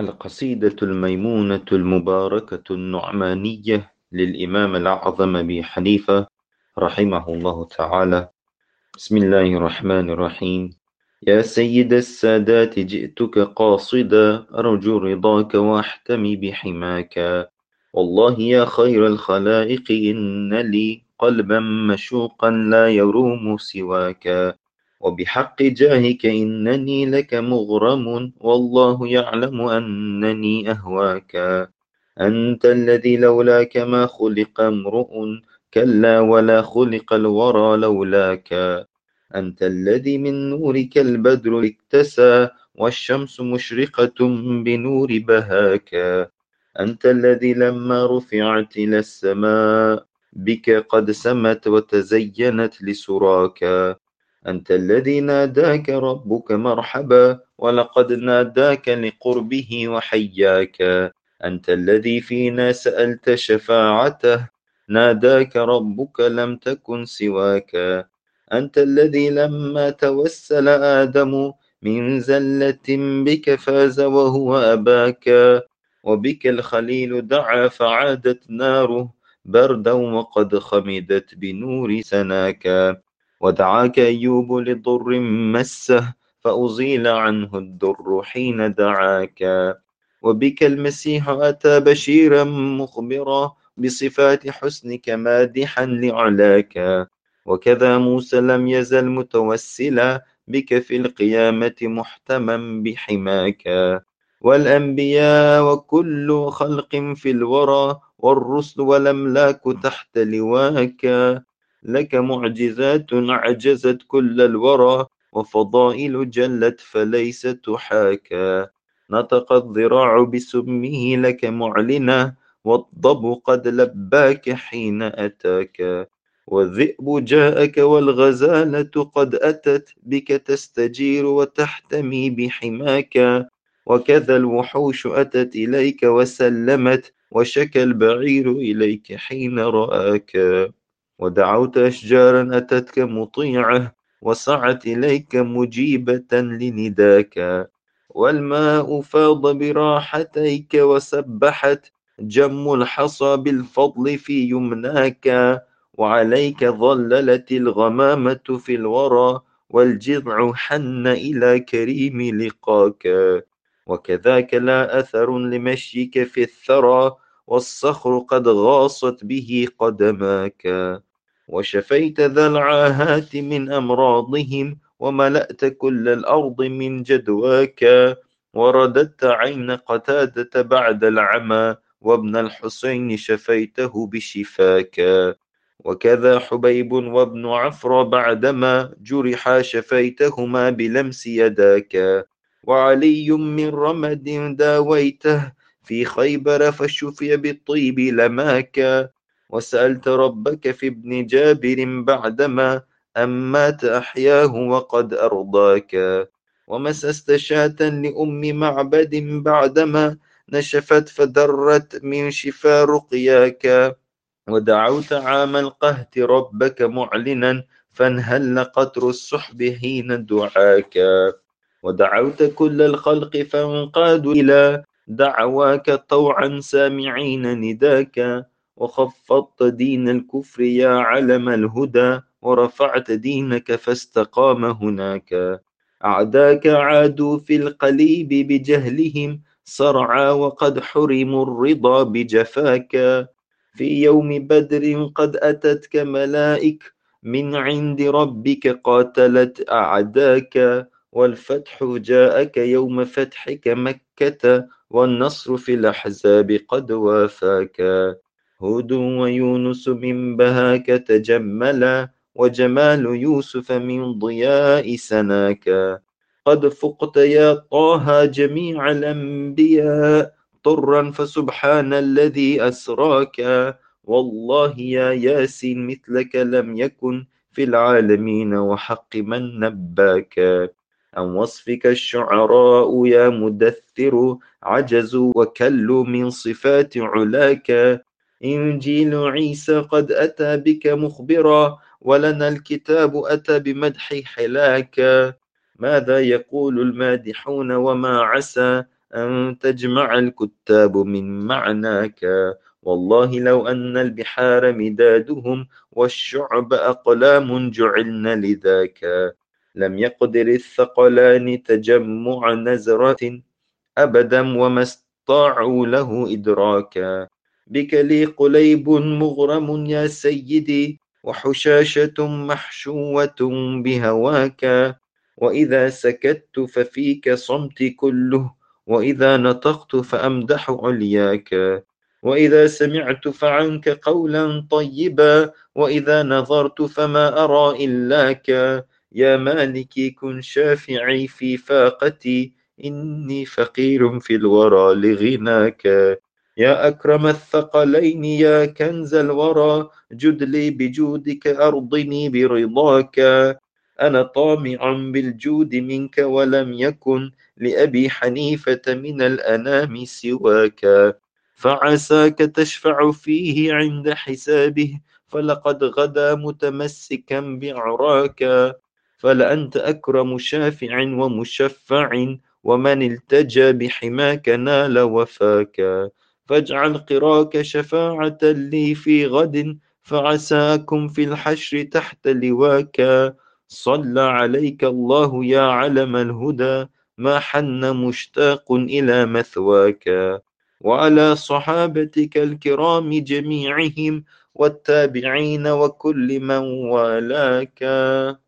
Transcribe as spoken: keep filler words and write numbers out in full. el-Kasidetu'n-Nu'maniyye lil-İmam el-A'zam Ebi Hanife rahimahullahu teala. Bismillahirrahmanirrahim. Ya seyyides saadati ci'tuke qasida ercu ridake ve ahtemi bihimake. Vallahi ya hayrel halaiki inneli kalben meşuqan la yarumu sivake. وبحق جاهك إنني لك مغرم والله يعلم أنني أهواك أنت الذي لولاك ما خلق امرؤ كلا ولا خلق الورى لولاك أنت الذي من نورك البدر اكتسى والشمس مشرقة بنور بهاك أنت الذي لما رفعت إلى السماء بك قد سمت وتزينت لسراك أنت الذي ناداك ربك مرحبا ولقد ناداك لقربه وحياك أنت الذي فينا سألت شفاعته ناداك ربك لم تكن سواك أنت الذي لما توسل آدم من زلة بك فاز وهو أباك وبك الخليل دعا فعادت ناره بردا وقد خمدت بنور سناك ودعاك أيوب لضر مسه فأزيل عنه الضر حين دعاك وبك المسيح أتى بشيرا مخبرا بصفات حسنك مادحا لعلاك وكذا موسى لم يزل متوسلا بك في القيامة محتما بحماك والأنبياء وكل خلق في الورى والرسل والأملاك تحت لواك لك معجزات عجزت كل الورى وفضائل جلت فليس تحاكى نطق الذراع بسمه لك معلنا والضب قد لباك حين أتاك والذئب جاءك والغزالة قد أتت بك تستجير وتحتمي بحماك وكذا الوحوش أتت إليك وسلمت وشكى البعير إليك حين رآك ودعوت أشجارا أتتك مطيعة وسعت إليك مجيبة لنداك والماء فاض براحتيك وسبحت جم الحصى بالفضل في يمناك وعليك ظللت الغمامة في الورى والجذع حن إلى كريم لقاك وكذاك لا أثر لمشيك في الثرى والصخر قد غاصت به قدماك وشفيت ذا العاهات من أمراضهم وملأت كل الأرض من جدواك ورددت عين قتادة بعد العمى وابن الحسين شفيته بشفاك وكذا حبيب وابن عفر بعدما جرحا شفيتهما بلمس يداك وعلي من رمد داويته في خيبر فشفي بالطيب لماك وسألت ربك في ابن جابر بعدما أمات أحياه وقد أرضاك ومسست شاة لأم معبد بعدما نشفت فدرت من شفا رقياك ودعوت عام القهت ربك معلنا فانهل قطر السحب حين دعاك ودعوت كل الخلق فانقادوا إلى دعواك طوعا سامعين نداك وخفضت دين الكفر يا علم الهدى ورفعت دينك فاستقام هناك أعداك عادوا في القليب بجهلهم صرعا وقد حرموا الرضا بجفاك في يوم بدر قد أتتك ملائك من عند ربك قاتلت أعداك والفتح جاءك يوم فتحك مكة والنصر في الأحزاب قد وافاك هود ويونس من بهاك تجملا وجمال يوسف من ضياء سناك قد فقت يا طه جميع الأنبياء طرا فسبحان الذي أسراك والله يا ياسين مثلك لم يكن في العالمين وحق من نباك عن وصفك الشعراء يا مدثر عجزوا وكلوا من صفات علاك إنجيل عيسى قد أتى بك مخبرا ولنا الكتاب أتى بمدح حلاك ماذا يقول المادحون وما عسى أن تجمع الكتاب من معناك والله لو أن البحار مدادهم والشعب أقلام جعلنا لذاك لم يقدر الثقلان تجمع نزرة أبدا وما استطاعوا له إدراكا بك لي قليب مغرم يا سيدي وحشاشة محشوة بهواك وإذا سكت ففيك صمتي كله وإذا نطقت فأمدح علياك وإذا سمعت فعنك قولا طيبا وإذا نظرت فما أرى إلاك يا مالكي كن شافعي في فاقتي إني فقير في الورى لغناك يا أكرم الثقلين يا كنز الورى جد لي بجودك أرضني برضاك أنا طامع بالجود منك ولم يكن لأبي حنيفة من الأنام سواك فعساك تشفع فيه عند حسابه فلقد غدا متمسكا بعراك فلأنت أكرم شافع ومشفع ومن التجى بحماك نال وفاك فاجعل قراك شفاعة لي في غد فعساكم في الحشر تحت لواك صلى عليك الله يا علم الهدى ما حن مشتاق إلى مثواك وعلى صحابتك الكرام جميعهم والتابعين وكل من والاك.